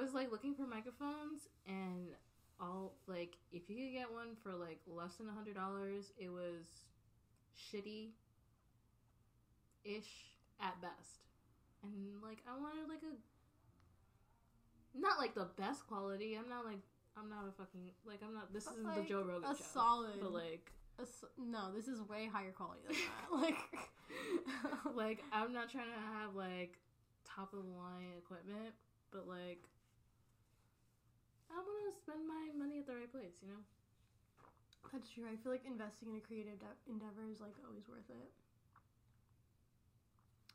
was like looking for microphones, and all like if you could get one for like less than $100, it was shitty-ish at best. And like I wanted like a not like the best quality. I'm not this isn't like the Joe Rogan show. Solid, but like no, this is way higher quality than that. Like, like I'm not trying to have like top of the line equipment, but like I want to spend my money at the right place, you know? That's true. I feel like investing in a creative endeavor is like always worth it.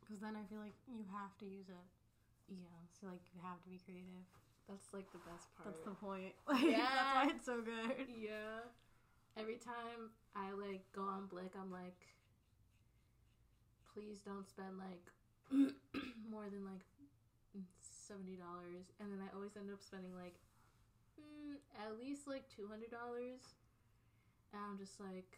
Because then I feel like you have to use it. Yeah. So like you have to be creative. That's like the best part. That's the point. Like, yeah. That's why it's so good. Yeah. Every time I like go on Blick, I'm like, please don't spend like more than like $70, and then I always end up spending like at least like $200, and I'm just like,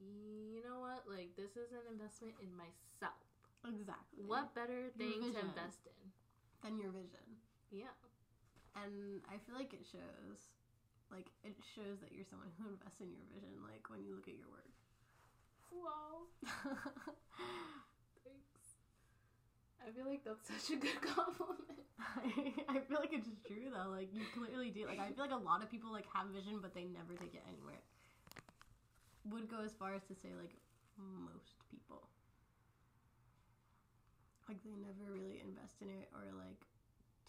you know what? Like this is an investment in myself. Exactly. What better thing to invest in than your vision? Yeah. And I feel like it shows. Like, it shows that you're someone who invests in your vision, like, when you look at your work. Wow. Thanks. I feel like that's such a good compliment. I feel like it's true, though. Like, you clearly do. Like, I feel like a lot of people, like, have vision, but they never take it anywhere. Would go as far as to say, like, most people. Like, they never really invest in it or, like,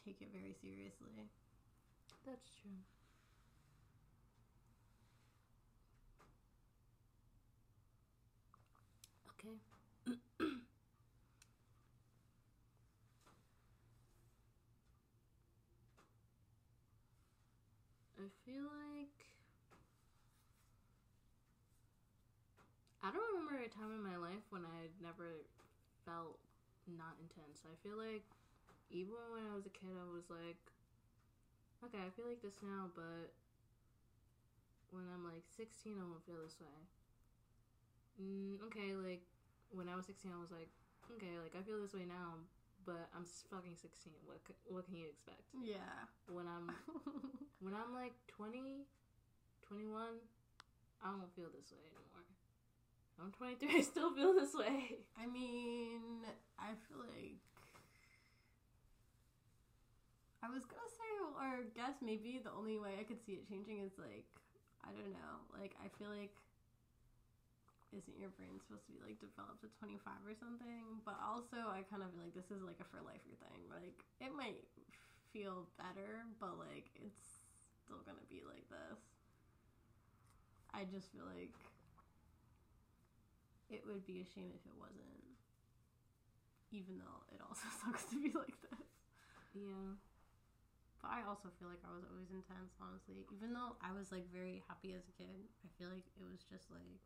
take it very seriously. That's true. Okay. I feel like I don't remember a time in my life when I never felt not intense. I feel like even when I was a kid, I was like, okay, I feel like this now, but when I'm like 16, I won't feel this way. Okay, like, when I was 16, I was like, okay, like, I feel this way now, but I'm fucking 16. What can you expect? Yeah. When I'm like 20, 21, I don't feel this way anymore. I'm 23, I still feel this way. I mean, I feel like I was gonna say, or guess maybe the only way I could see it changing is, like, I don't know. Like, I feel like isn't your brain supposed to be, like, developed at 25 or something? But also, I kind of feel like this is, like, a for-lifer thing. Like, it might feel better, but, like, it's still gonna be like this. I just feel like it would be a shame if it wasn't. Even though it also sucks to be like this. Yeah. But I also feel like I was always intense, honestly. Even though I was, like, very happy as a kid, I feel like it was just, like,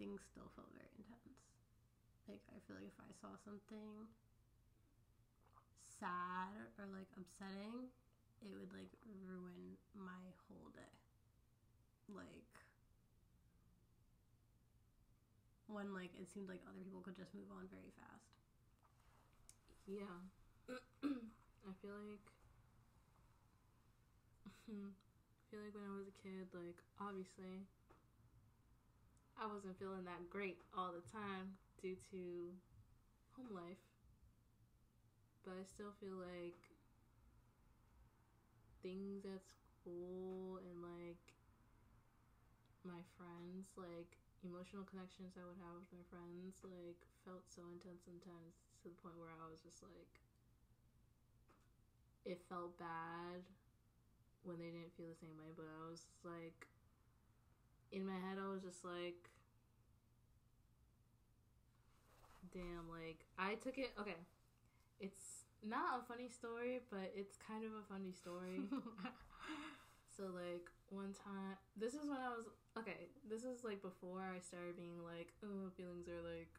things still felt very intense. Like, I feel like if I saw something sad or, like, upsetting, it would, like, ruin my whole day. Like, when, like, it seemed like other people could just move on very fast. Yeah. I feel like when I was a kid, like, obviously I wasn't feeling that great all the time due to home life, but I still feel like things at school and, like, my friends, like, emotional connections I would have with my friends, like, felt so intense sometimes to the point where I was just like, it felt bad when they didn't feel the same way, but I was like, in my head, I was just like, damn, like, I took it, okay, it's not a funny story, but it's kind of a funny story. So, like, one time, this is when I was, okay, this is, like, before I started being like, oh, feelings are, like,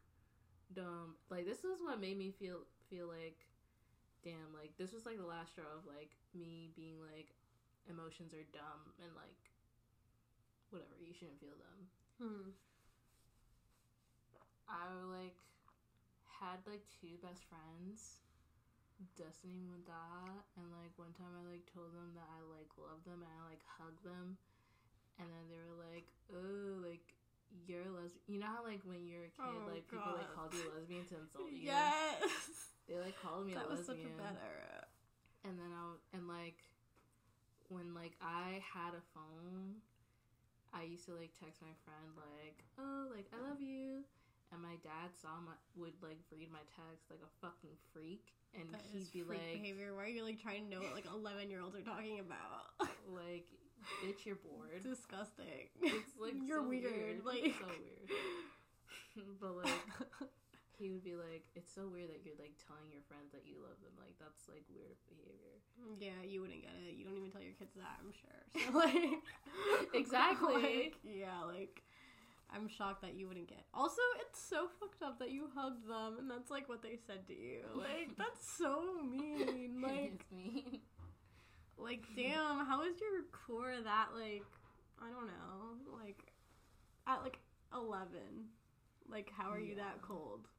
dumb. Like, this is what made me feel like, damn, like, this was, like, the last straw of, like, me being, like, emotions are dumb and, like, whatever, you shouldn't feel them. I, like, had like two best friends, Destiny Muda, and like one time I like told them that I like loved them and I like hugged them, and then they were like, oh, like you're lesbian. You know how like when you're a kid, oh, like God, people like called you lesbian to insult you. Yes, they like called me that a lesbian. That was such a bad era. And then when I had a phone, I used to like text my friend like, oh, like I love you. And my dad would read my text like a fucking freak, and that he'd is be freak like, behavior. Why are you like trying to know what like 11-year-olds are talking about? Like, bitch, you're bored. Disgusting. It's like you're so weird. Like it's so weird. But like he would be like, it's so weird that you're like telling your friends that you love them. Like that's like weird behavior. Yeah, you wouldn't get it. You don't even tell your kids that. I'm sure. So, like exactly. Like, yeah, like. I'm shocked that you wouldn't get. Also, it's so fucked up that you hugged them, and that's, like, what they said to you. Like, that's so mean. Like, it is mean. Like, damn, how is your core that, like, I don't know, like, at, like, 11? Like, how are you that cold?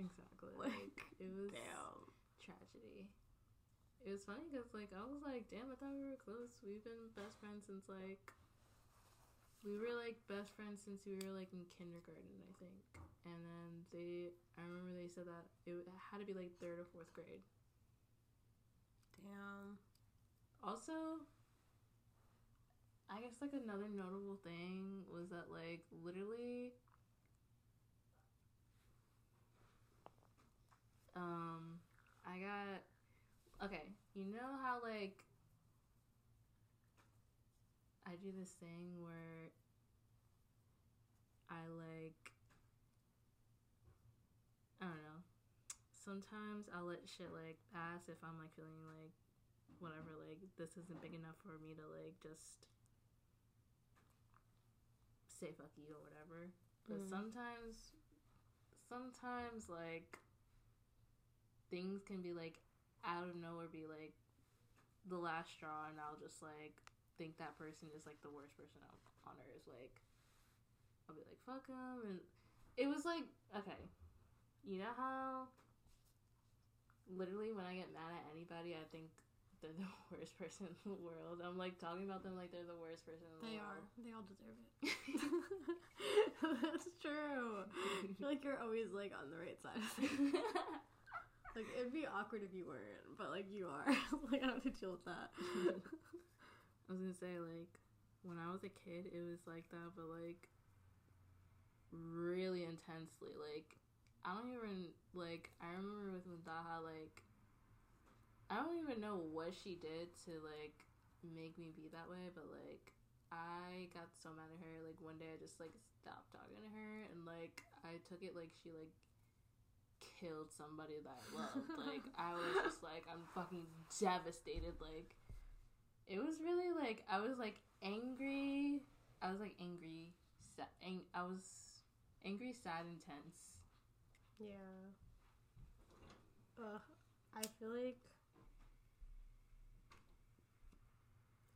Exactly. Like, it was damn. Tragedy. It was funny because, like, I was like, damn, I thought we were close. We've been best friends since, like... We were, like, best friends since we were, like, in kindergarten, I think. And then I remember they said that it had to be, like, 3rd or 4th grade. Damn. Also, I guess, like, another notable thing was that, like, literally, I got, okay, you know how, like, I do this thing where I, like, I don't know, sometimes I'll let shit, like, pass if I'm, like, feeling, like, whatever, like, this isn't big enough for me to, like, just say fuck you or whatever. But sometimes, like, things can be, like, out of nowhere, be, like, the last straw, and I'll just, like... think that person is like the worst person on earth. Like, I'll be like, fuck him. And it was like, okay, you know how literally when I get mad at anybody, I think they're the worst person in the world. I'm like talking about them like they're the worst person in the world. They are. They all deserve it. That's true. I feel like you're always like on the right side of things. Like, it'd be awkward if you weren't, but like you are. Like, I don't have to deal with that. I was gonna say, like, when I was a kid, it was like that, but, like, really intensely. Like, I don't even, like, I remember with Mudaha, like, I don't even know what she did to, like, make me be that way, but, like, I got so mad at her. Like, one day I just, like, stopped talking to her, and, like, I took it like she, like, killed somebody that I loved. Like, I was just, like, I'm fucking devastated, like, it was really, like, I was, like, angry. I was, like, angry. I was angry, sad, and tense. Yeah. I feel like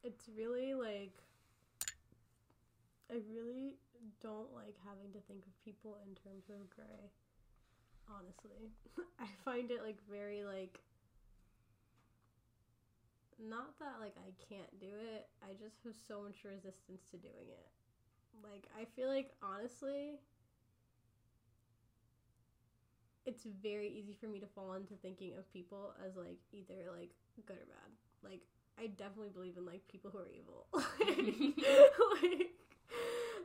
it's really, like, I really don't like having to think of people in terms of gray, honestly. I find it, like, very, like... Not that, like, I can't do it. I just have so much resistance to doing it. Like, I feel like, honestly, it's very easy for me to fall into thinking of people as, like, either, like, good or bad. Like, I definitely believe in, like, people who are evil.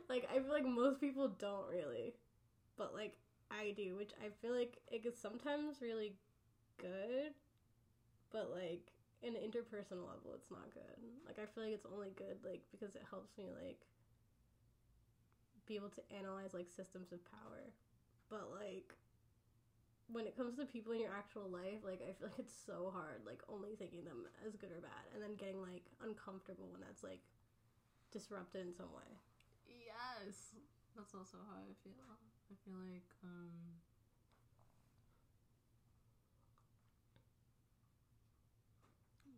Like, I feel like most people don't really. But, like, I do, which I feel like it gets sometimes really good. But, like... in an interpersonal level, it's not good. Like, I feel like it's only good, like, because it helps me, like, be able to analyze, like, systems of power. But, like, when it comes to people in your actual life, like, I feel like it's so hard, like, only thinking them as good or bad. And then getting, like, uncomfortable when that's, like, disrupted in some way. Yes. That's also how I feel. I feel like,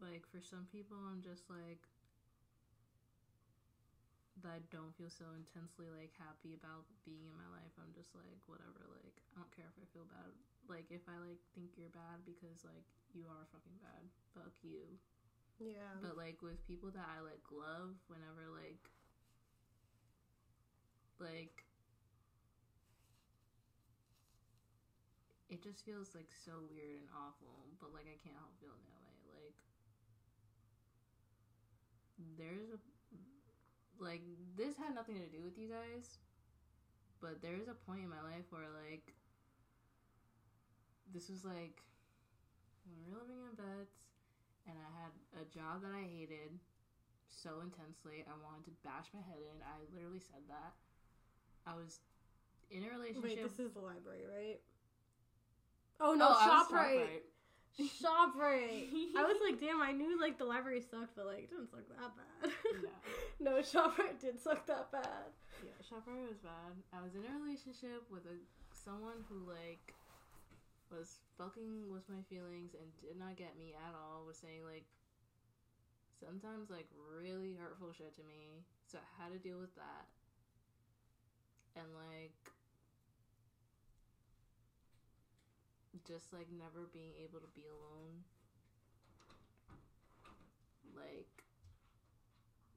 like, for some people, I'm just, like, that I don't feel so intensely, like, happy about being in my life. I'm just like, whatever, like, I don't care if I feel bad. Like, if I, like, think you're bad, because, like, you are fucking bad. Fuck you. Yeah. But, like, with people that I, like, love, whenever, like, it just feels, like, so weird and awful, but, like, I can't help feeling that way. Like, there's a, like, this had nothing to do with you guys, but there is a point in my life where, like, this was, like, when we were living in beds, and I had a job that I hated so intensely, I wanted to bash my head in. I literally said that. I was in a relationship. Wait, this is the library, right? Oh, no, ShopRite. ShopRite. I was like, damn, I knew, like, the library sucked, but, like, it didn't suck that bad. No. No, ShopRite did suck that bad. Yeah, ShopRite was bad. I was in a relationship with someone who, like, was fucking with my feelings and did not get me at all, was saying, like, sometimes, like, really hurtful shit to me, so I had to deal with that. And, like, just, like, never being able to be alone, like,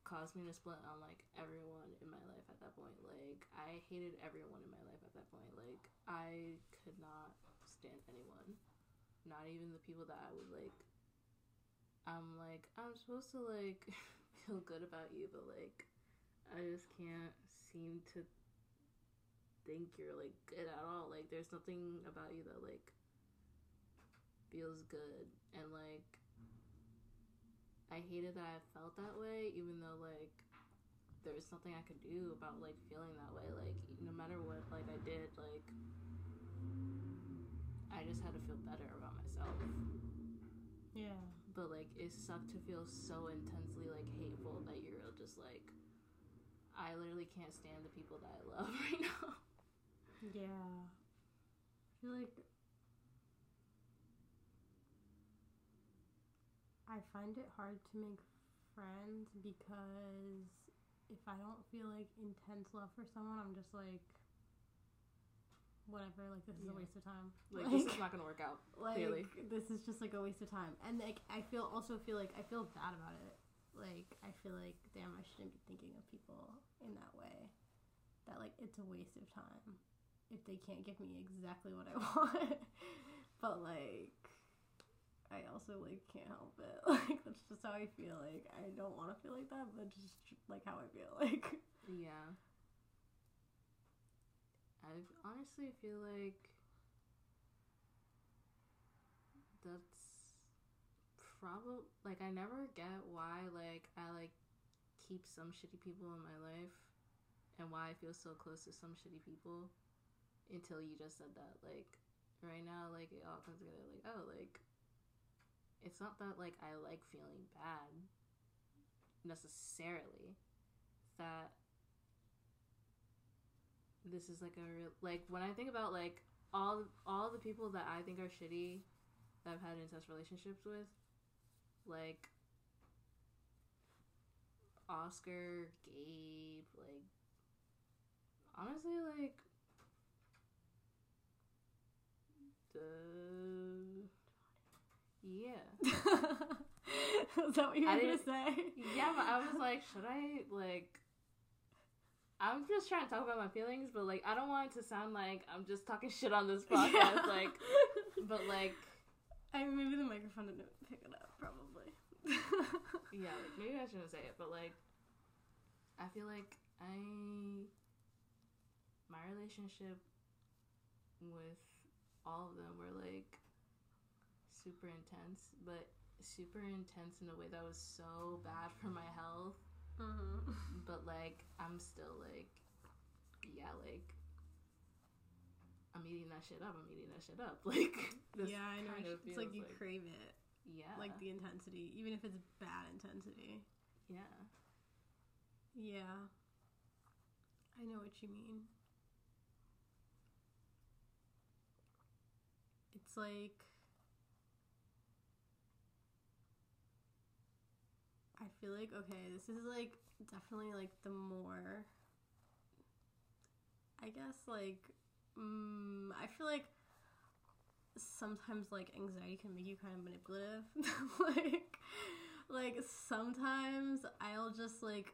caused me to split on, like, everyone in my life at that point. Like, I hated everyone in my life at that point. Like, I could not stand anyone. Not even the people that I would, like, I'm, like, I'm supposed to, like, feel good about you, but, like, I just can't seem to think you're, like, good at all. Like, there's nothing about you that, like, feels good. And, like, I hated that I felt that way, even though, like, there was nothing I could do about, like, feeling that way. Like, no matter what, like, I did, like, I just had to feel better about myself. Yeah. But, like, it sucked to feel so intensely, like, hateful that you're just, like, I literally can't stand the people that I love right now. Yeah. I feel like I find it hard to make friends because if I don't feel, like, intense love for someone, I'm just like, whatever, like, this is a waste of time. Like, this is not gonna work out, like, clearly. This is just, like, a waste of time. And, like, I feel bad about it. Like, I feel like, damn, I shouldn't be thinking of people in that way. That, like, it's a waste of time if they can't give me exactly what I want. But, like, I also, like, can't help it. Like, that's just how I feel. Like, I don't want to feel like that, but just, like, how I feel. Like, yeah. I honestly feel like that's probably, like, I never get why, like, I, like, keep some shitty people in my life and why I feel so close to some shitty people until you just said that. Like, right now, like, it all comes together. Like, oh, like, it's not that, like, I like feeling bad necessarily. It's that this is, like, a real, like, when I think about, like, all the people that I think are shitty that I've had intense relationships with, like, Oscar, Gabe, like, honestly, like, yeah. Is that what you were going to say? Yeah, but I was like, should I, like, I'm just trying to talk about my feelings, but, like, I don't want it to sound like I'm just talking shit on this podcast, yeah. Like, but, like, I mean, maybe the microphone didn't pick it up, probably. Yeah, like, maybe I shouldn't say it, but, like, I feel like my relationship with all of them were, like, super intense, but super intense in a way that was so bad for my health. Mm-hmm. But, like, I'm still, like, yeah, like, I'm eating that shit up. Like, this, yeah, I know. It's like you crave it. Yeah. Like, the intensity, even if it's bad intensity. Yeah. Yeah. I know what you mean. It's like, I I feel like, okay, this is, like, definitely, like, the more, I guess, like, I feel like sometimes, like, anxiety can make you kind of manipulative. like, sometimes I'll just, like,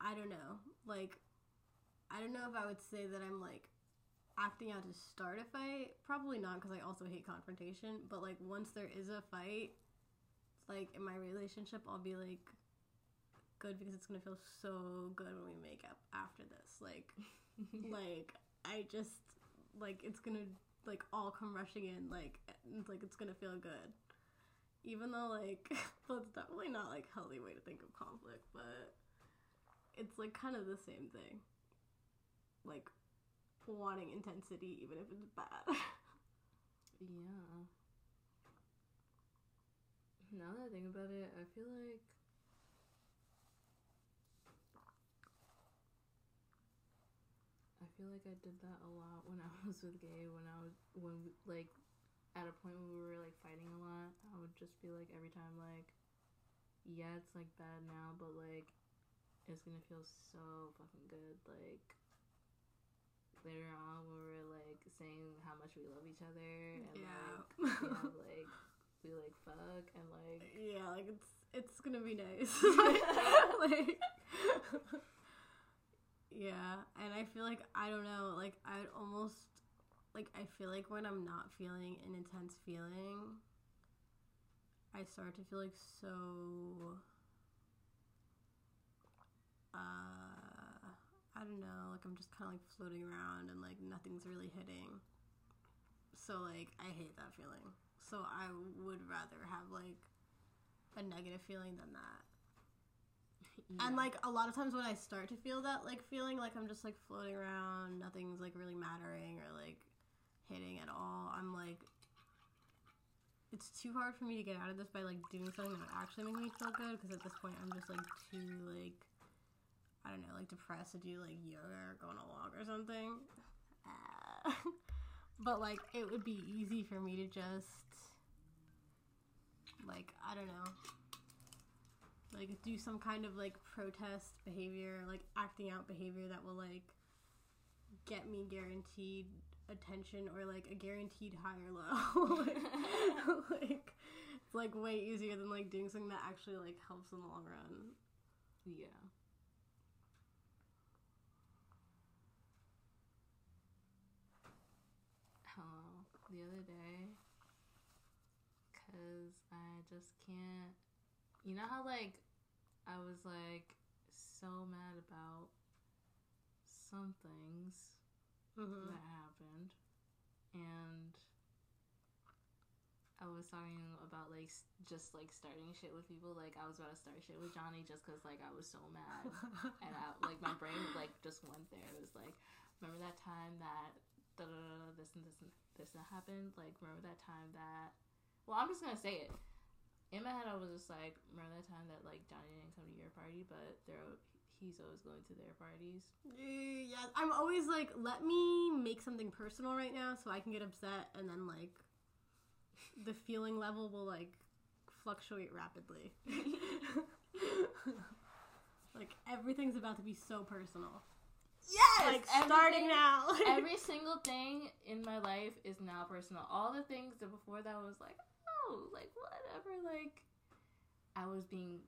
I don't know. Like, I don't know if I would say that I'm, like, acting out to start a fight. Probably not, because I also hate confrontation. But, like, once there is a fight, like, in my relationship, I'll be, like, good, because it's going to feel so good when we make up after this. Like, like, I just, like, it's going to, like, all come rushing in. Like it's going to feel good. Even though, like, that's definitely not, like, a healthy way to think of conflict, but it's, like, kind of the same thing. Like, wanting intensity even if it's bad. Yeah. Now that I think about it, I feel like I did that a lot when I was with Gabe, when at a point when we were, like, fighting a lot. I would just be, like, every time, like, yeah, it's, like, bad now, but, like, it's gonna feel so fucking good, like, later on when we were, like, saying how much we love each other, and, yeah. Like, yeah, like, we, like, fuck, and, like... Yeah, like, it's gonna be nice. like... Yeah, and I feel like, I don't know, like, I'd almost... Like, I feel like when I'm not feeling an intense feeling, I start to feel, like, so... I don't know, like, I'm just kind of, like, floating around and, like, nothing's really hitting. So, like, I hate that feeling. So I would rather have, like, a negative feeling than that. Yeah. And, like, a lot of times when I start to feel that, like, feeling, like, I'm just, like, floating around, nothing's, like, really mattering or, like, hitting at all, I'm, like, it's too hard for me to get out of this by, like, doing something that actually makes me feel good, because at this point I'm just, like, too, like... I don't know, like, depressed to do, like, yoga or go on a walk or something. But, like, it would be easy for me to just, like, I don't know, like, do some kind of, like, protest behavior, like, acting out behavior that will, like, get me guaranteed attention or, like, a guaranteed high or low. Like, it's, like, way easier than, like, doing something that actually, like, helps in the long run. Yeah. The other day, because I just can't, you know how, like, I was, like, so mad about some things that happened, and I was talking about, like, just, like, starting shit with people, like, I was about to start shit with Johnny just because, like, I was so mad, and I, like, my brain, like, just went there. It was, like, remember that time that this and this and this happened, like, remember that time that, well, I'm just gonna say it, in my head I was just like, remember that time that, like, Donnie didn't come to your party, but he's always going to their parties. Yeah, I'm always like, let me make something personal right now so I can get upset, and then, like, the feeling level will, like, fluctuate rapidly. Like, everything's about to be so personal. Yes! Like, starting now. Every single thing in my life is now personal. All the things that before that was like, oh, like, whatever, like, I was being,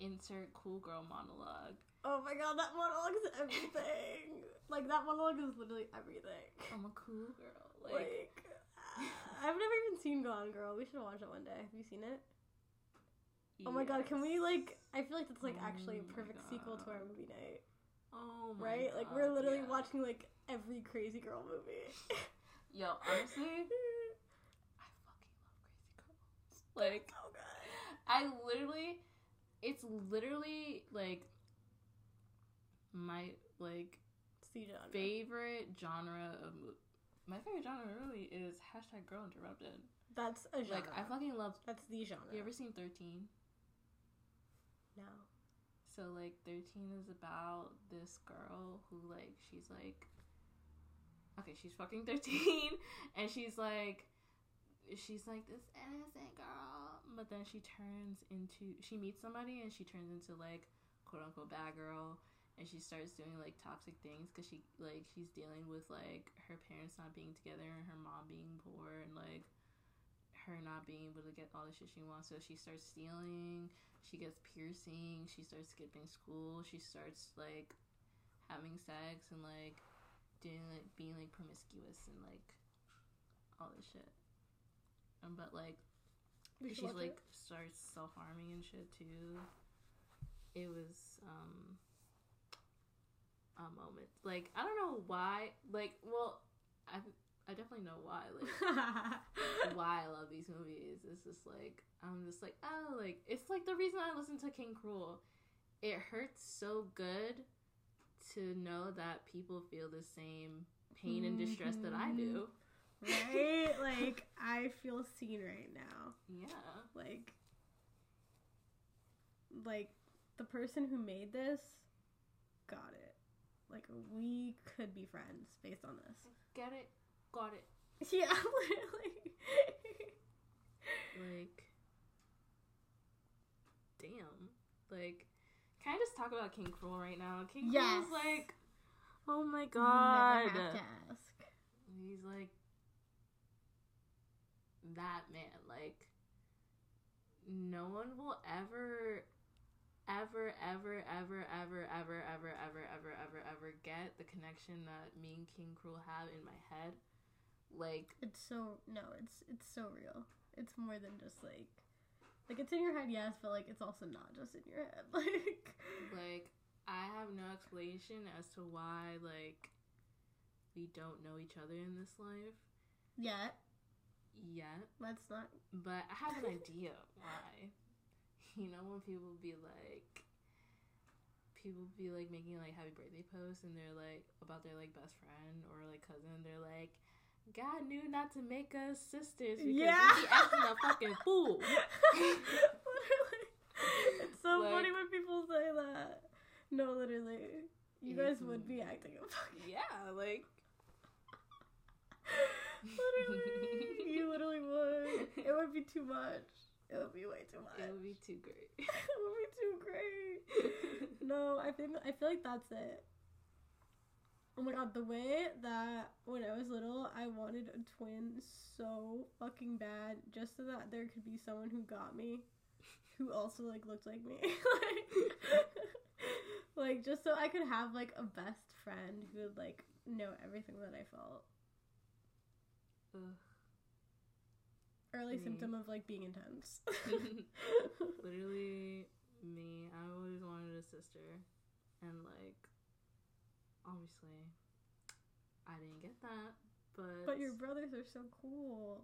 insert cool girl monologue. Oh my god, that monologue is everything. Like, that monologue is literally everything. I'm a cool girl. Like I've never even seen Gone Girl. We should watch it one day. Have you seen it? Yes. Oh my god, can we, like, I feel like that's, like, actually a perfect sequel to our movie night. Oh my right? God. Like, we're literally watching, like, every Crazy Girl movie. Yo, honestly, I fucking love Crazy Girls. Like, oh god. It's literally, like, my, like, genre. My favorite genre really is #GirlInterrupted. That's a genre. Like, I fucking love... That's the genre. You ever seen 13? No. So, like, 13 is about this girl who, like, she's, like... Okay, she's fucking 13, and she's, like, she's like this innocent girl, but then she meets somebody and she turns into like quote unquote bad girl, and she starts doing like toxic things because she like she's dealing with like her parents not being together and her mom being poor and like her not being able to get all the shit she wants. So she starts stealing, she gets piercing, she starts skipping school, she starts like having sex and like doing like being like promiscuous and like all this shit. But like she like starts self-harming and shit too. It was a moment. Like I don't know why. Like well, I definitely know why. Like why I love these movies. It's just like I'm just like oh like it's like the reason I listen to King Krule. It hurts so good to know that people feel the same pain and distress that I do. Right? Like, I feel seen right now. Yeah. Like, the person who made this got it. Like, we could be friends based on this. Get it? Got it. Yeah, literally. Like, damn. Like, can I just talk about King Krule right now? King Krule's is like, oh my god. You never have to ask. He's like that man. Like, no one will ever get the connection that me and King Krule have in my head. Like, it's so real. It's more than just like. Like, it's in your head, yes, but, like, it's also not just in your head. Like, I have no explanation as to why, like, we don't know each other in this life. Yet. Let's not. But I have an idea why. You know, when people be, like, making, like, happy birthday posts, and they're, like, about their, like, best friend or, like, cousin, they're, like, God knew not to make us sisters because we be acting a fucking fool. Literally. It's so like, funny when people say that. No, literally. You guys would be acting a fucking fool. Yeah, like. Literally. You literally would. It would be too much. It would be way too much. It would be too great. No, I feel like that's it. Oh my god, the way that when I was little, I wanted a twin so fucking bad, just so that there could be someone who got me, who also, like, looked like me. Like, just so I could have, like, a best friend who would, like, know everything that I felt. Ugh. Early symptom of, like, being intense. Literally, me. I always wanted a sister, and, like, obviously, I didn't get that, but... But your brothers are so cool.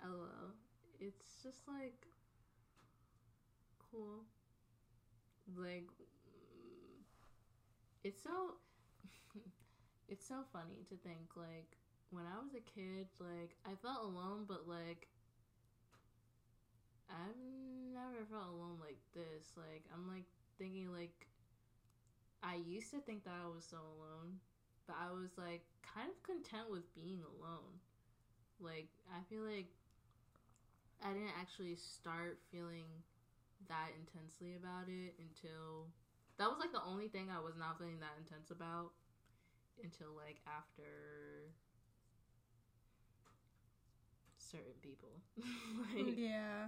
Hello. It's just, like, cool. Like, it's so funny to think, like, when I was a kid, like, I felt alone, but, like, I've never felt alone like this. Like, I'm, like, thinking, like, I used to think that I was so alone, but I was, like, kind of content with being alone. Like, I feel like I didn't actually start feeling that intensely about it until... That was, like, the only thing I was not feeling that intense about until, like, after... certain people. Like, yeah.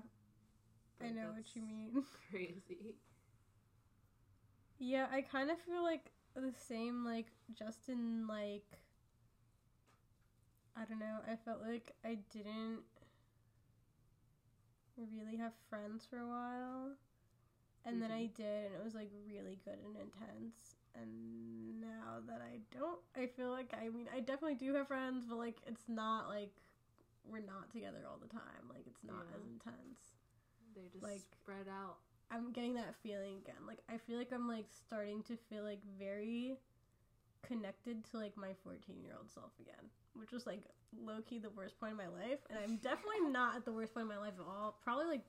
I know what you mean. Crazy. Yeah, I kind of feel like the same, like, just in, like, I don't know, I felt like I didn't really have friends for a while, and then I did, and it was, like, really good and intense, and now that I don't, I feel like, I mean, I definitely do have friends, but, like, it's not, like, we're not together all the time. Like, it's not as intense. They're just, like, spread out. I'm getting that feeling again. Like, I feel like I'm, like, starting to feel, like, very connected to, like, my 14-year-old self again, which was, like, low-key the worst point of my life. And I'm definitely not at the worst point of my life at all. Probably, like,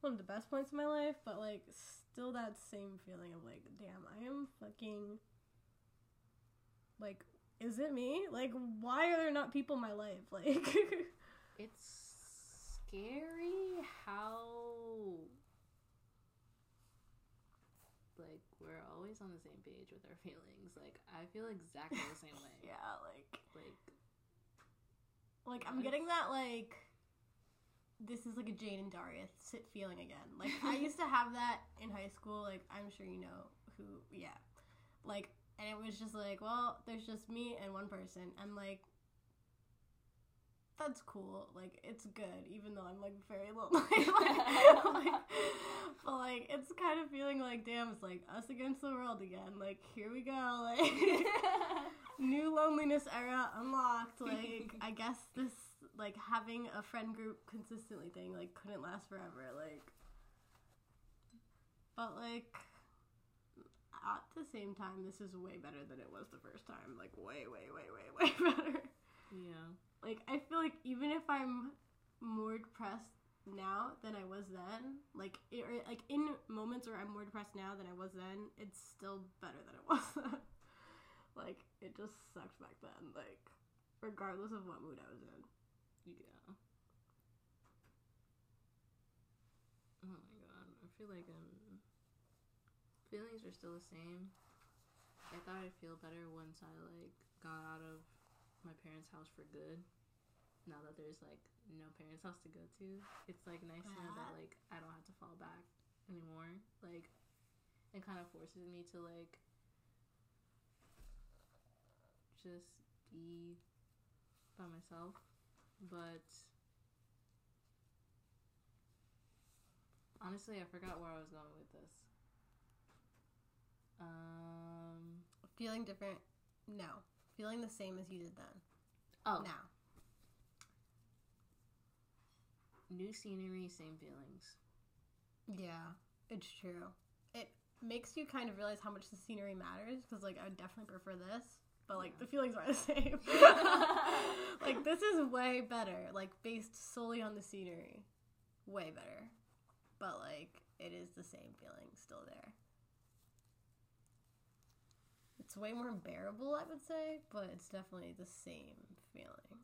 one of the best points of my life, but, like, still that same feeling of, like, damn, I am fucking like, is it me? Like, why are there not people in my life? Like, it's scary how, like, we're always on the same page with our feelings. Like, I feel exactly the same way. Yeah, like I'm getting that, like, this is like a Jane and Darius sit feeling again. Like, I used to have that in high school. Like, I'm sure you know who, yeah. Like, and it was just like, well, there's just me and one person. I'm like, that's cool. Like, it's good, even though I'm, like, very lonely. But, like, it's kind of feeling like, damn, it's, like, us against the world again. Like, here we go. Like, new loneliness era unlocked. Like, I guess this, like, having a friend group consistently thing, like, couldn't last forever. Like, but, like, at the same time, this is way better than it was the first time. Like, way, way, way, way, way better. Yeah. Like, I feel like even if I'm more depressed now than I was then, like, it, or, like, in moments where I'm more depressed now than I was then, it's still better than it was then. Like, it just sucked back then, like, regardless of what mood I was in. Yeah. Oh my god, I feel like I'm... Feelings are still the same. I thought I'd feel better once I, like, got out of my parents' house for good. Now that there's, like, no parents' house to go to, it's, like, nice to know that, like, I don't have to fall back anymore. Like, it kind of forces me to, like, just be by myself. But honestly, I forgot where I was going with this. Feeling different? No. Feeling the same as you did then. Oh. Now. New scenery, same feelings. Yeah, it's true. It makes you kind of realize how much the scenery matters, because, like, I would definitely prefer this, but, like, yeah, the feelings are the same. Like, this is way better, like, based solely on the scenery. Way better. But, like, it is the same feeling still there. It's way more bearable, I would say, but it's definitely the same feeling.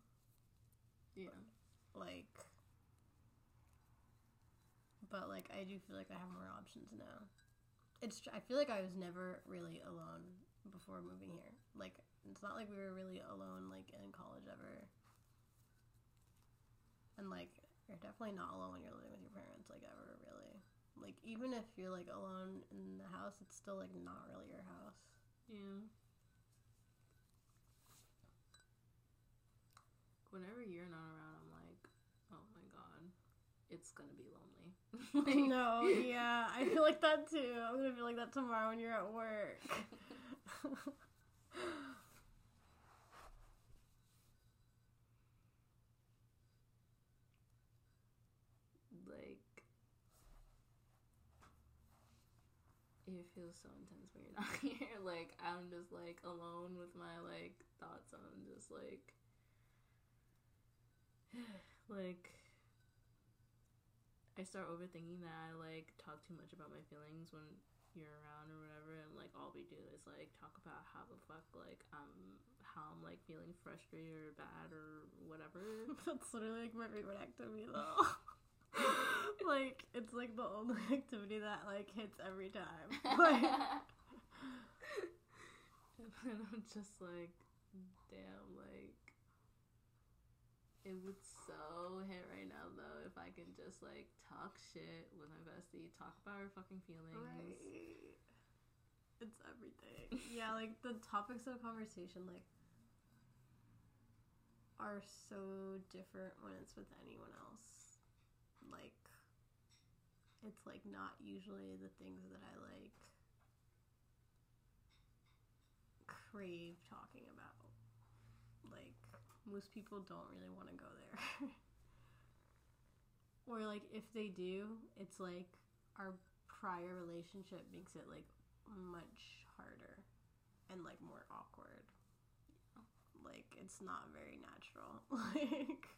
Yeah. Like, but, like, I do feel like I have more options now. I feel like I was never really alone before moving here. Like, it's not like we were really alone, like, in college ever. And, like, you're definitely not alone when you're living with your parents, like, ever, really. Like, even if you're, like, alone in the house, it's still, like, not really your house. Yeah. Whenever you're not around, I'm like, oh my god, it's gonna be lonely. Like, I know, yeah, I feel like that too. I'm gonna feel like that tomorrow when you're at work. Like, it feels so intense when you're not here. Like, I'm just, like, alone with my, like, thoughts. I'm just, like, I start overthinking that I, like, talk too much about my feelings when you're around or whatever, and, like, all we do is, like, talk about how the fuck, like, how I'm, like, feeling frustrated or bad or whatever. That's literally, like, my favorite activity, though. Like, it's, like, the only activity that, like, hits every time. Like, and then I'm just, like, damn, like, it would so hit right now, though, if I can just, like, talk shit with my bestie, talk about her fucking feelings. Right. It's everything. Yeah, like, the topics of conversation, like, are so different when it's with anyone else. Like, it's, like, not usually the things that I, like, crave talking about. Like, most people don't really want to go there. Or, like, if they do, it's, like, our prior relationship makes it, like, much harder and, like, more awkward. Yeah. Like, it's not very natural. Like,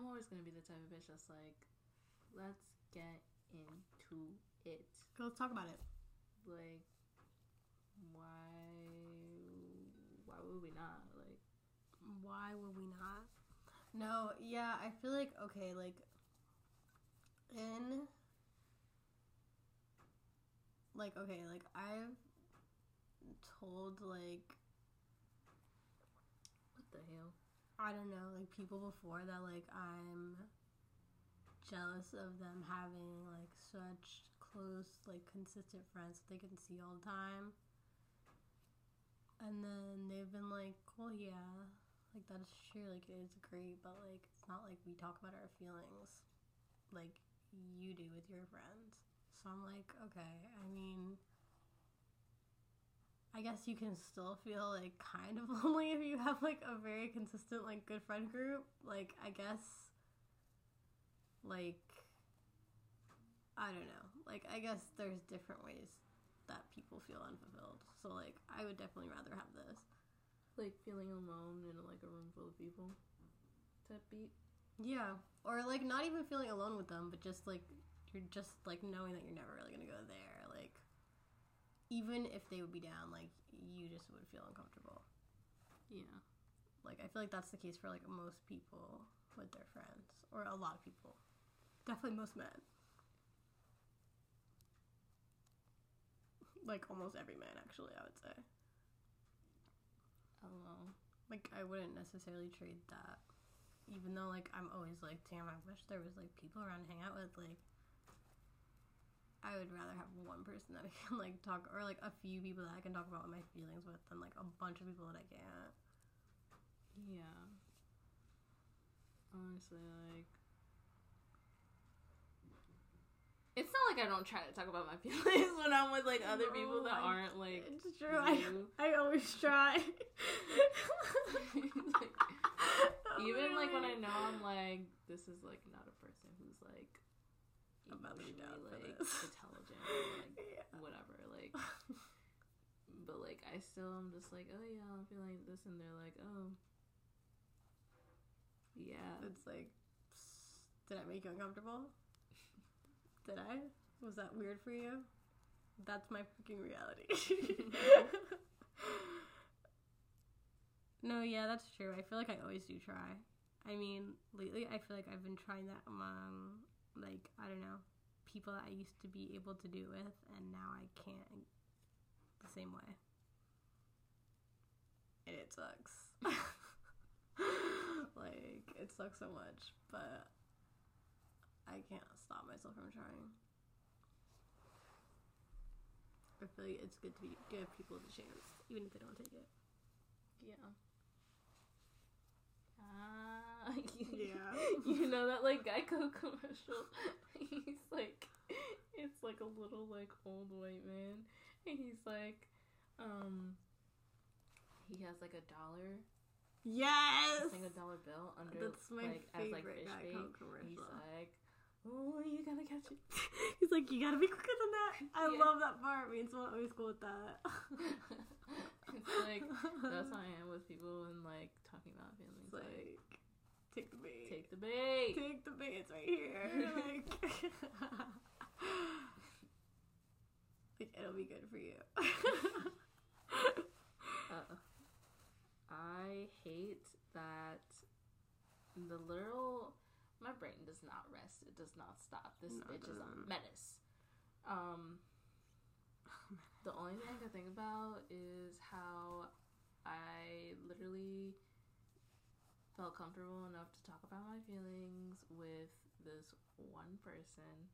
I'm always going to be the type of bitch that's, like, let's get into it. Okay, let's talk about it. Like, why would we not? Like, why would we not? No, yeah, I feel like, okay, like, in, like, okay, like, I've told, like, what the hell? I don't know, like, people before that, like, I'm jealous of them having, like, such close, like, consistent friends that they can see all the time. And then they've been like, well, yeah, like, that's true, like, it's great, but, like, it's not like we talk about our feelings like you do with your friends. So I'm like, okay, I mean, I guess you can still feel, like, kind of lonely if you have, like, a very consistent, like, good friend group. Like, I guess, like, I don't know. Like, I guess there's different ways that people feel unfulfilled. So, like, I would definitely rather have this. Like, feeling alone in, like, a room full of people type beat. Yeah. Or, like, not even feeling alone with them, but just, like, you're just, like, knowing that you're never really gonna go there. Like, even if they would be down, like, you just would feel uncomfortable. Yeah. Like, I feel like that's the case for, like, most people with their friends. Or a lot of people. Definitely most men. Like, almost every man, actually, I would say. I don't know. Like, I wouldn't necessarily trade that. Even though, like, I'm always like, damn, I wish there was, like, people around to hang out with, like, I would rather have one person that I can, like, talk, or, like, a few people that I can talk about my feelings with than, like, a bunch of people that I can't. Yeah. Honestly, like, it's not like I don't try to talk about my feelings when I'm with, like, other people that aren't, like, it's true. I always try. Like, even, like, when I know I'm, like, this is, like, not a person who's, like, emotionally, like, intelligent, or, like, yeah, whatever, like, but, like, I still am just like, oh, yeah, I'm feeling this, and they're like, oh, yeah. It's like, did I make you uncomfortable? Did I? Was that weird for you? That's my freaking reality. No, yeah, that's true. I feel like I always do try. I mean, lately, I feel like I've been trying that among, like, I don't know, people that I used to be able to do with, and now I can't the same way. And it sucks. Like, it sucks so much, but I can't stop myself from trying. I feel like it's good to give people the chance, even if they don't take it. Yeah. Yeah. You know that, like, Geico commercial? He's like, it's like a little, like, old white man, and he's like, he has, like, $1. Yes. It's like $1 bill under. That's my, like, favorite, like, Geico commercial. He's like, oh, you gotta catch it. He's like, you gotta be quicker than that. I love that part. Me and someone always go with that. It's like, that's how I am with people and, like, talking about feelings. Like, take the bait. Take the bait. Take the bait. It's right here. Like, like, it'll be good for you. I hate that the literal... My brain does not rest. It does not stop. This bitch is a menace. The only thing I can think about is how I literally felt comfortable enough to talk about my feelings with this one person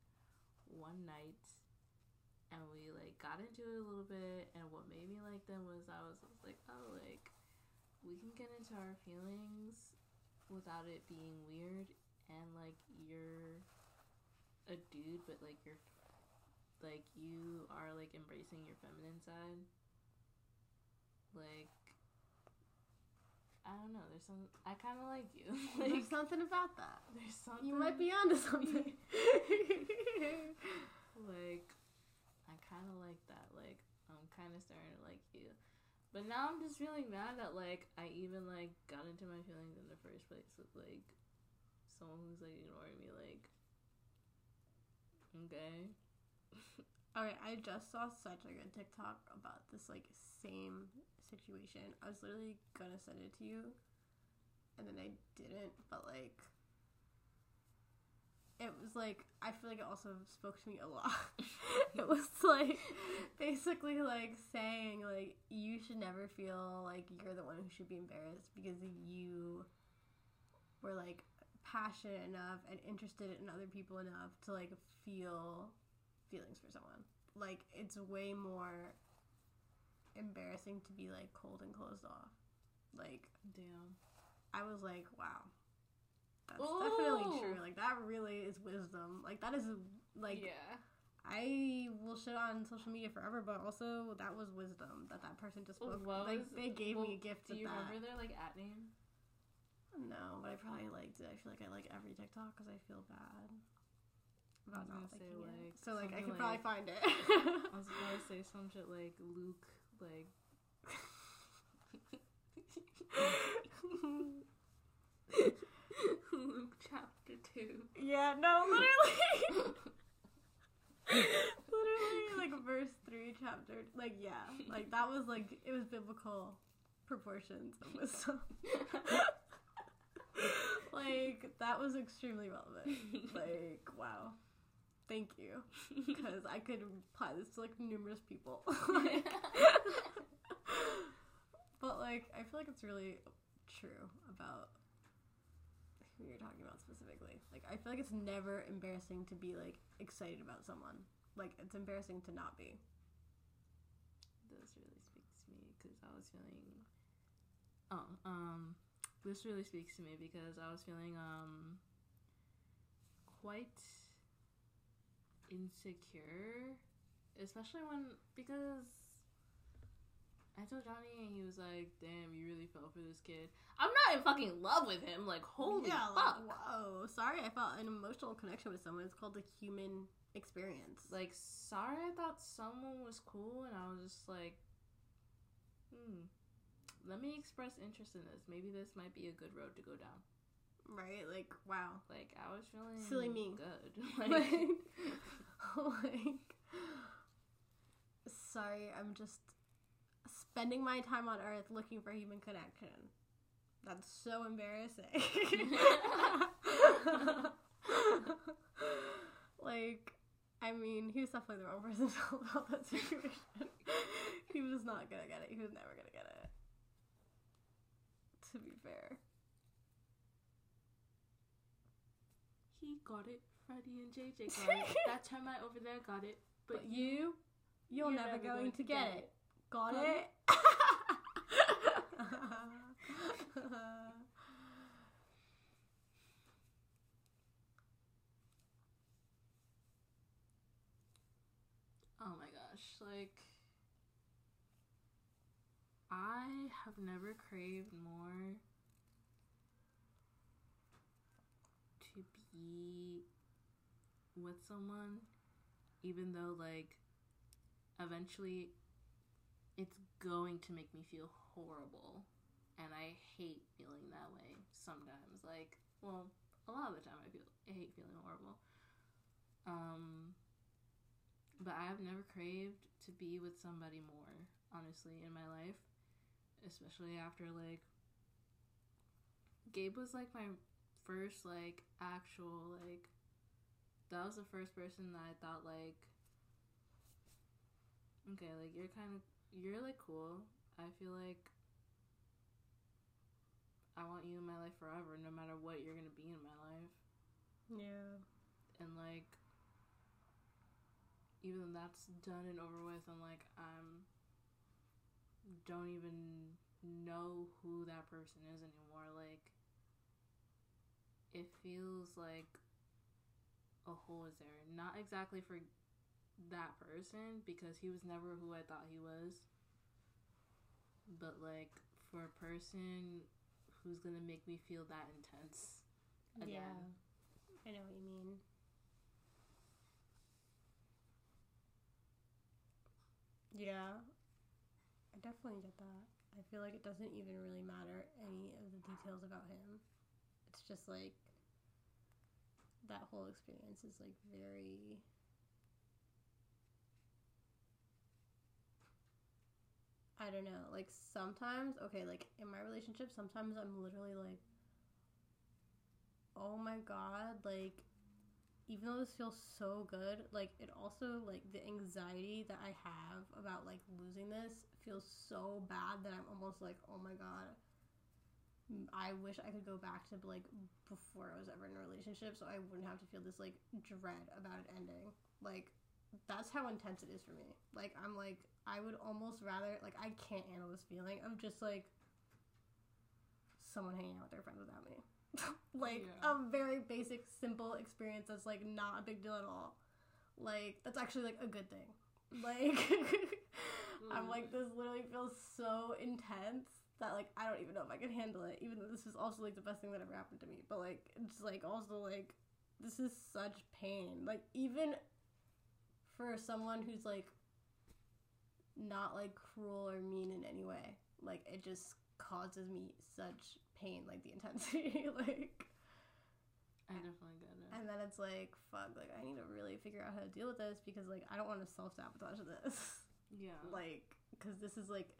one night, and we, like, got into it a little bit, and what made me like them was I was like, oh, like, we can get into our feelings without it being weird. And, like, you're a dude, but, like, you're, like, you are, like, embracing your feminine side. Like, I don't know. There's some, I kind of like you. Like, there's something about that. There's something. You might be onto something. Like, I kind of like that. Like, I'm kind of starting to like you. But now I'm just really mad that, like, I even, like, got into my feelings in the first place with, like, someone who's, like, ignoring me, like, Okay. Alright, I just saw such a good TikTok about this, like, same situation. I was literally gonna send it to you, and then I didn't, but, like, it was, like, I feel like it also spoke to me a lot. It was, like, basically, like, saying, like, you should never feel like you're the one who should be embarrassed because you were, like, passionate enough and interested in other people enough to, like, feel feelings for someone. Like, it's way more embarrassing to be, like, cold and closed off. Like, damn. I was like, wow. That's Ooh. Definitely true. Like, that really is wisdom. Like, that is, like, yeah. I will shit on social media forever, but also that was wisdom that person just spoke. Like, they gave me a gift. Do you remember their, like, at name? No, but I probably liked it. I feel like I like every TikTok because I feel bad about not liking it. So, like, I could probably find it. I was going to say some shit like Luke, like... Luke chapter 2. Yeah, no, literally. Literally, like, verse 3, chapter... Like, yeah. Like, that was, like, it was biblical proportions of wisdom. Like, that was extremely relevant. Like, wow. Thank you. Because I could apply this to, like, numerous people. Like, but, like, I feel like it's really true about who you're talking about specifically. Like, I feel like it's never embarrassing to be, like, excited about someone. Like, it's embarrassing to not be. This really speaks to me because I was feeling... This really speaks to me because I was feeling quite insecure, especially because I told Johnny and he was like, damn, you really fell for this kid. I'm not in fucking love with him. Like, holy fuck. Like, whoa. Sorry I felt an emotional connection with someone. It's called the human experience. Like, sorry I thought someone was cool and I was just like, let me express interest in this. Maybe this might be a good road to go down. Right? Like, wow. Like, I was feeling silly me. Good. Like, sorry, I'm just spending my time on Earth looking for human connection. That's so embarrassing. Like, I mean, he was definitely the wrong person to tell about that situation. He was not gonna get it. He was never gonna get it. To be fair. He got it. Freddie and JJ got it. That termite over there got it. But you're never going to get it. Got it? Oh my gosh. Like... I have never craved more to be with someone, even though, like, eventually it's going to make me feel horrible, and I hate feeling that way sometimes. Like, well, a lot of the time I hate feeling horrible. But I have never craved to be with somebody more, honestly, in my life. Especially after, like, Gabe was, like, my first, like, actual, like, that was the first person that I thought, like, okay, like, you're, like, cool. I feel like I want you in my life forever, no matter what, you're gonna be in my life. Yeah. And, like, even though that's done and over with, I'm, like, don't even know who that person is anymore. Like, it feels like a hole is there. Not exactly for that person, because he was never who I thought he was. But, like, for a person who's gonna make me feel that intense again. Yeah, I know what you mean. Yeah. I definitely get that. I feel like it doesn't even really matter any of the details about him. It's just, like, that whole experience is, like, very I don't know, like sometimes, okay, like in my relationship, sometimes I'm literally like, oh my God, like even though this feels so good, like it also, like the anxiety that I have about like losing this feels so bad that I'm almost like, oh my God, I wish I could go back to like before I was ever in a relationship so I wouldn't have to feel this like dread about it ending. Like that's how intense it is for me. Like I'm like, I would almost rather, like I can't handle this feeling of just like someone hanging out with their friends without me. Like a very basic, simple experience that's like not a big deal at all. Like that's actually like a good thing. Like I'm like, this literally feels so intense that like I don't even know if I can handle it, even though this is also like the best thing that ever happened to me. But like it's like also like this is such pain. Like even for someone who's like not like cruel or mean in any way, like it just causes me such pain, like the intensity. Like I definitely get it. And then it's like, fuck, like I need to really figure out how to deal with this because like I don't want to self-sabotage this. Yeah, like because this is like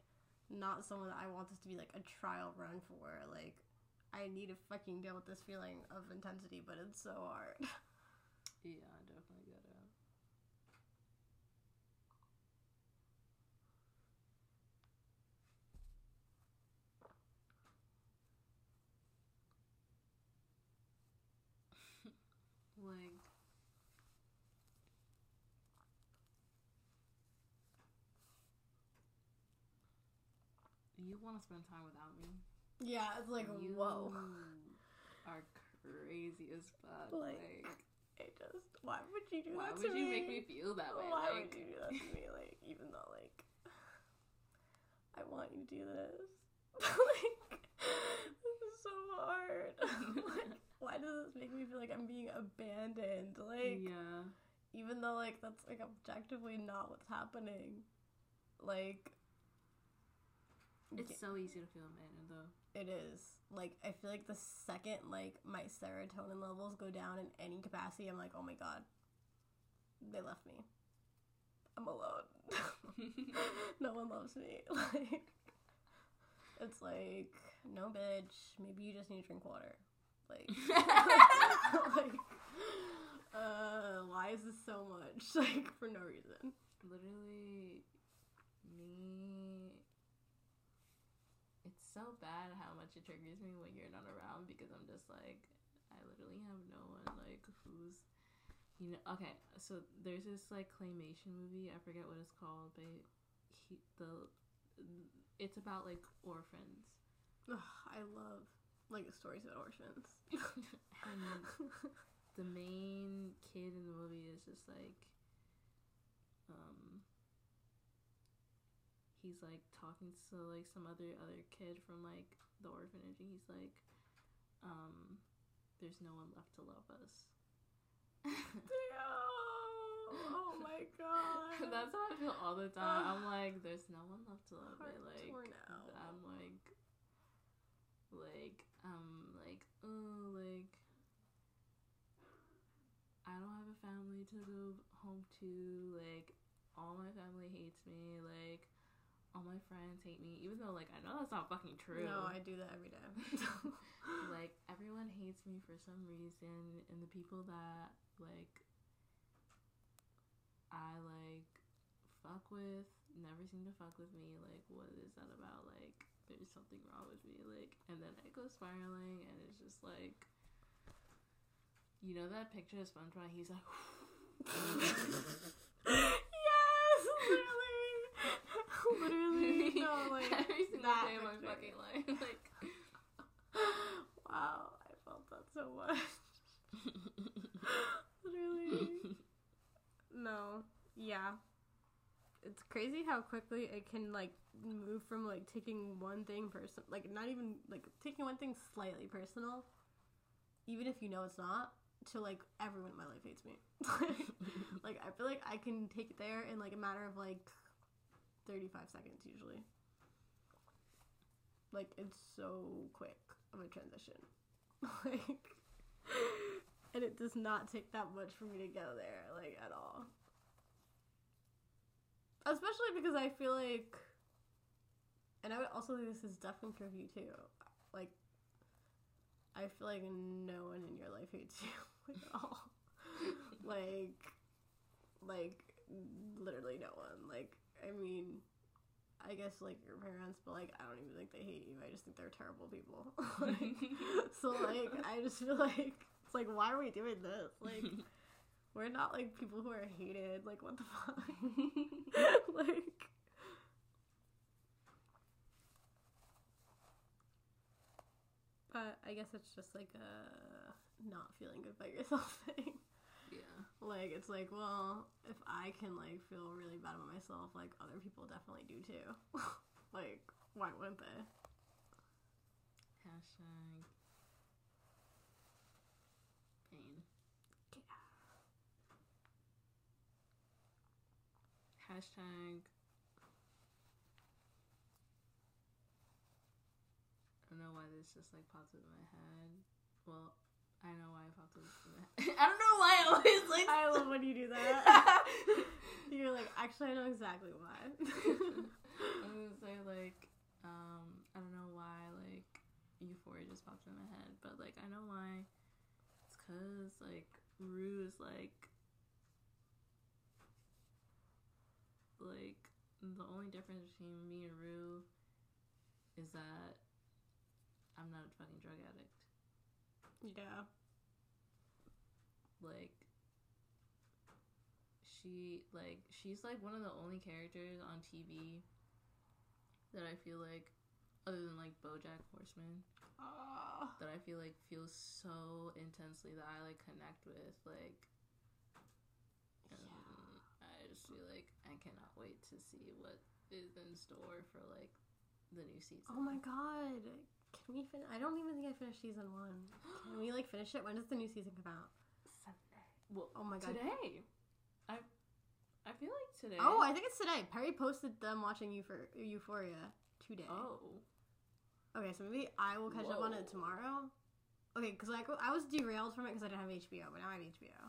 not someone that I want this to be like a trial run for. Like I need to fucking deal with this feeling of intensity, but it's so hard. Yeah, I definitely get it. Like, you want to spend time without me? Yeah, it's like, you whoa. Are crazy as fuck. Like, it just, why would you do that to me? Why would you make me feel that way? Why would you do that to me? Like, even though, like, I want you to do this. Like, this is so hard. Like, why does this make me feel like I'm being abandoned? Like, yeah. Even though, like, that's, like, objectively not what's happening. Like, it's so easy to feel abandoned, though. It is. Like, I feel like the second, like, my serotonin levels go down in any capacity, I'm like, oh my God, they left me. I'm alone. No one loves me. Like, it's like, no, bitch, maybe you just need to drink water. Like, like, why is this so much? Like, for no reason. Literally, me, it's so bad how much it triggers me when you're not around because I'm just like, I literally have no one, like, who's, you know, okay, so there's this, like, claymation movie, I forget what it's called, but it's about, like, orphans. Ugh, I love like stories about orphans. And the main kid in the movie is just like, he's like talking to like some other kid from like the orphanage, and he's like, there's no one left to love us. Damn! Oh my God! That's how I feel all the time. I'm like, there's no one left to love me. Like, I'm like, I don't have a family to go home to, like, all my family hates me, like, all my friends hate me, even though, like, I know that's not fucking true. No, I do that every day. Like, everyone hates me for some reason, and the people that, like, I, like, fuck with never seem to fuck with me, like, what is that about, like, there's something wrong with me, like, and then I go spiraling, and it's just, like, you know that picture of SpongeBob, he's like, yes, literally, no, like, every single day of my fucking life, like, wow, I felt that so much, literally, no, yeah. It's crazy how quickly it can, like, move from, like, taking one thing personal, like, not even, like, taking one thing slightly personal, even if you know it's not, to, like, everyone in my life hates me. Like, I feel like I can take it there in, like, a matter of, like, 35 seconds, usually. Like, it's so quick of a transition. Like, and it does not take that much for me to go there, like, at all. Especially because I feel like And I would also say this is definitely for you too. Like, I feel like no one in your life hates you at all. Like, literally no one. Like, I mean, I guess, like, your parents, but, like, I don't even think they hate you. I just think they're terrible people. Like, so, like, I just feel like, it's like, why are we doing this? Like, we're not, like, people who are hated. Like, what the fuck? Like, but I guess it's just, like, a not feeling good about yourself thing. Yeah. Like, it's like, well, if I can, like, feel really bad about myself, like, other people definitely do, too. Like, why wouldn't they? Hashtag pain. Yeah. Hashtag, I don't know why this just, like, popped into my head. Well, I know why I popped into my head. I don't know why I always, like... I love when you do that. You're like, actually, I know exactly why. I'm gonna say, like, I don't know why, like, Euphoria just popped in my head. But, like, I know why. It's because, like, Rue is, like, the only difference between me and Rue is that I'm not a fucking drug addict. Yeah. Like, she's, like, one of the only characters on TV that I feel like, other than, like, Bojack Horseman, that I feel like feels so intensely that I, like, connect with, like, and I just feel like I cannot wait to see what is in store for, like, the new season. Oh my god! Can we finish? I don't even think I finished season 1. Can we, like, finish it? When does the new season come out? Sunday. Well, oh my god. Today. I feel like today. Oh, I think it's today. Perry posted them watching Euphoria today. Oh. Okay, so maybe I will catch up on it tomorrow. Okay, because, like, I was derailed from it because I didn't have HBO, but now I have HBO.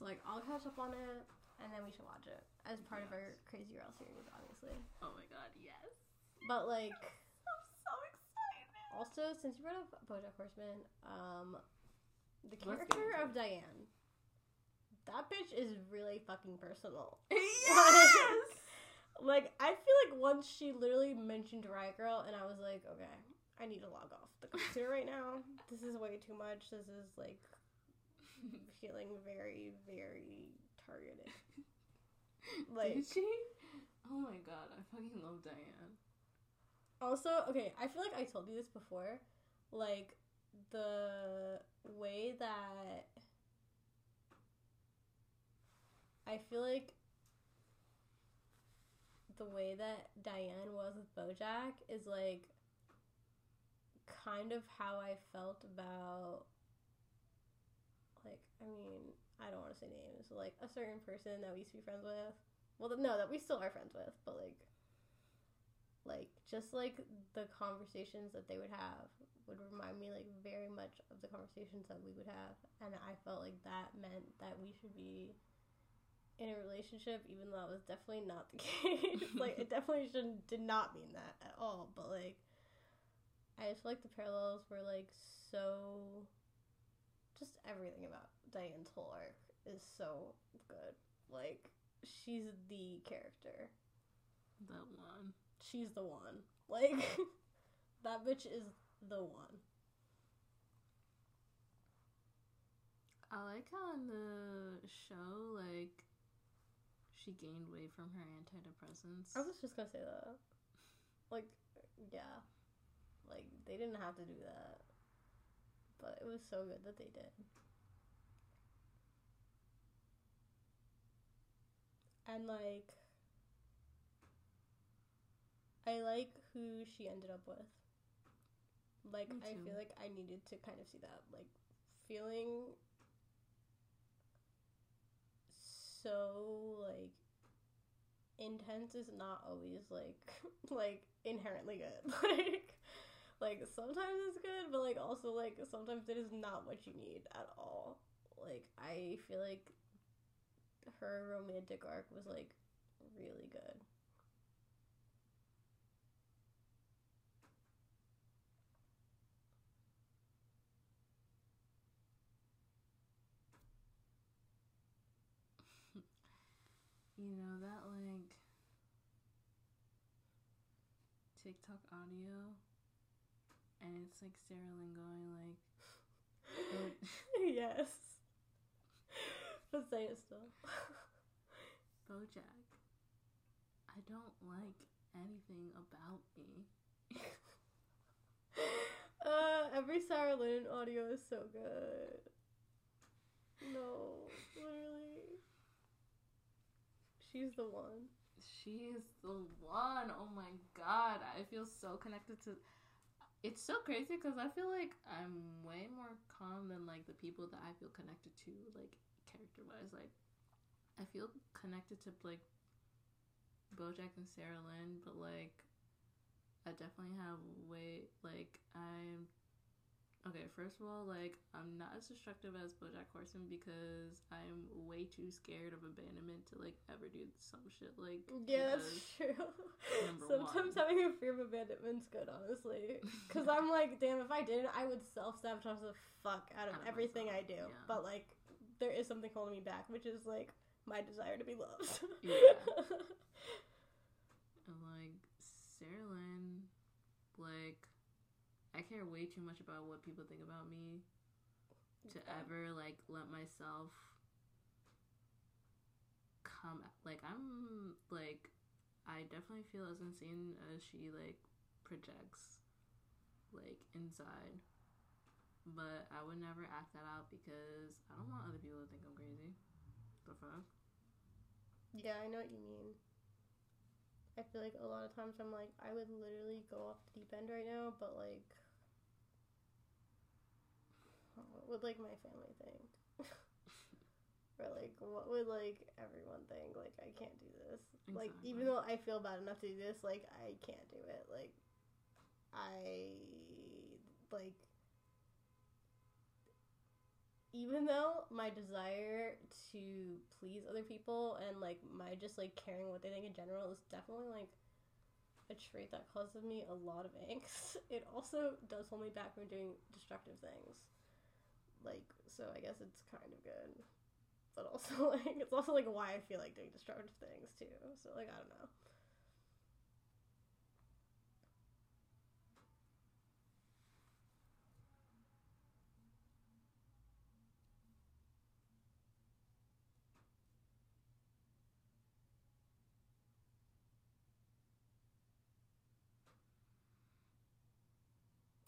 So, like, I'll catch up on it, and then we should watch it as part of our Crazy Girl series, obviously. Oh my god, yes. But, like... I'm so excited. Also, since you brought up Bojack Horseman, the character of Diane, that bitch is really fucking personal. Yes! Like, I feel like once she literally mentioned Riot Grrrl, and I was like, okay, I need to log off the computer right now. This is way too much. This is, like, feeling very, very targeted. Like, did she? Oh my god, I fucking love Diane. Also, okay, I feel like I told you this before, like, the way that Diane was with Bojack is, like, kind of how I felt about, like, I mean, I don't want to say names, but, like, a certain person that we used to be friends with. Well, no, that we still are friends with, but, like, just, like, the conversations that they would have would remind me, like, very much of the conversations that we would have. And I felt like that meant that we should be in a relationship, even though that was definitely not the case. Like, it definitely did not mean that at all. But, like, I just feel like the parallels were, like, so... Just everything about Diane's whole arc is so good. Like, she's the character. That one. She's the one. Like, that bitch is the one. I like how in the show, like, she gained weight from her antidepressants. I was just gonna say that. Like, yeah. Like, they didn't have to do that. But it was so good that they did. And, like... I like who she ended up with. Like, I feel like I needed to kind of see that. Like, feeling so, like, intense is not always, like inherently good. Like, sometimes it's good, but, like, also, like, sometimes it is not what you need at all. Like, I feel like her romantic arc was, like, really good. You know that, like, TikTok audio, and it's like Sarah Lynn going like, oh. Yes. But say it still. Bojack, I don't like anything about me. Every Sarah Lynn audio is so good. No, literally. She's the one. She is the one. Oh my god. I feel so connected to... It's so crazy because I feel like I'm way more calm than, like, the people that I feel connected to, like, character-wise. Like, I feel connected to, like, Bojack and Sarah Lynn, but, like, I definitely have way... Like, I'm... Okay, first of all, like, I'm not as destructive as Bojack Horseman because I'm way too scared of abandonment to, like, ever do some shit, like... Yeah, that's true. Sometimes having a fear of abandonment's good, honestly. Because I'm like, damn, if I didn't, I would self-sabotage the fuck out of everything myself. I do. Yeah. But, like, there is something holding me back, which is, like, my desire to be loved. Yeah. And, like, Sarah Lynn, like... I care way too much about what people think about me to ever, like, let myself come... Like, I'm, like... I definitely feel as insane as she, like, projects, like, inside. But I would never act that out because I don't want other people to think I'm crazy. The fuck? Yeah, I know what you mean. I feel like a lot of times I'm like, I would literally go off the deep end right now, but, like... What would, like, my family think? Or, like, what would, like, everyone think? Like, I can't do this. Exactly. Like, even though I feel bad enough to do this, like, I can't do it. Like, I... Like... Even though my desire to please other people and, like, my just, like, caring what they think in general is definitely, like, a trait that causes me a lot of angst, it also does hold me back from doing destructive things. Like, so I guess it's kind of good. But also, like, it's also, like, why I feel like doing destructive things, too. So, like, I don't know.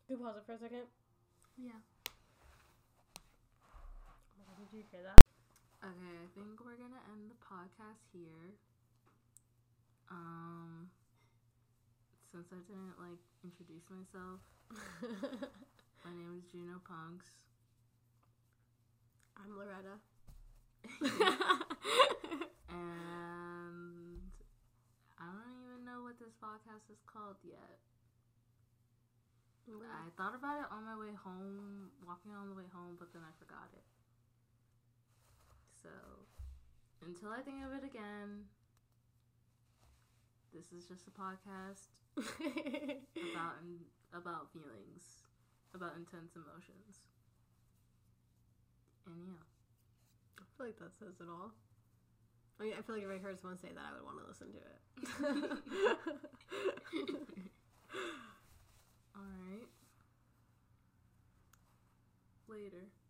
Can you pause it for a second? Yeah. Oh my god, did you hear that? Okay, I think we're gonna end the podcast here. Since I didn't, like, introduce myself, my name is Juno Punks. I'm Loretta. And I don't even know what this podcast is called yet. I thought about it on my way home, walking on the way home, but then I forgot it. So, until I think of it again, this is just a podcast about feelings, about intense emotions. And yeah. I feel like that says it all. I mean, I feel like if I heard someone say that, I would want to listen to it. Alright. Later.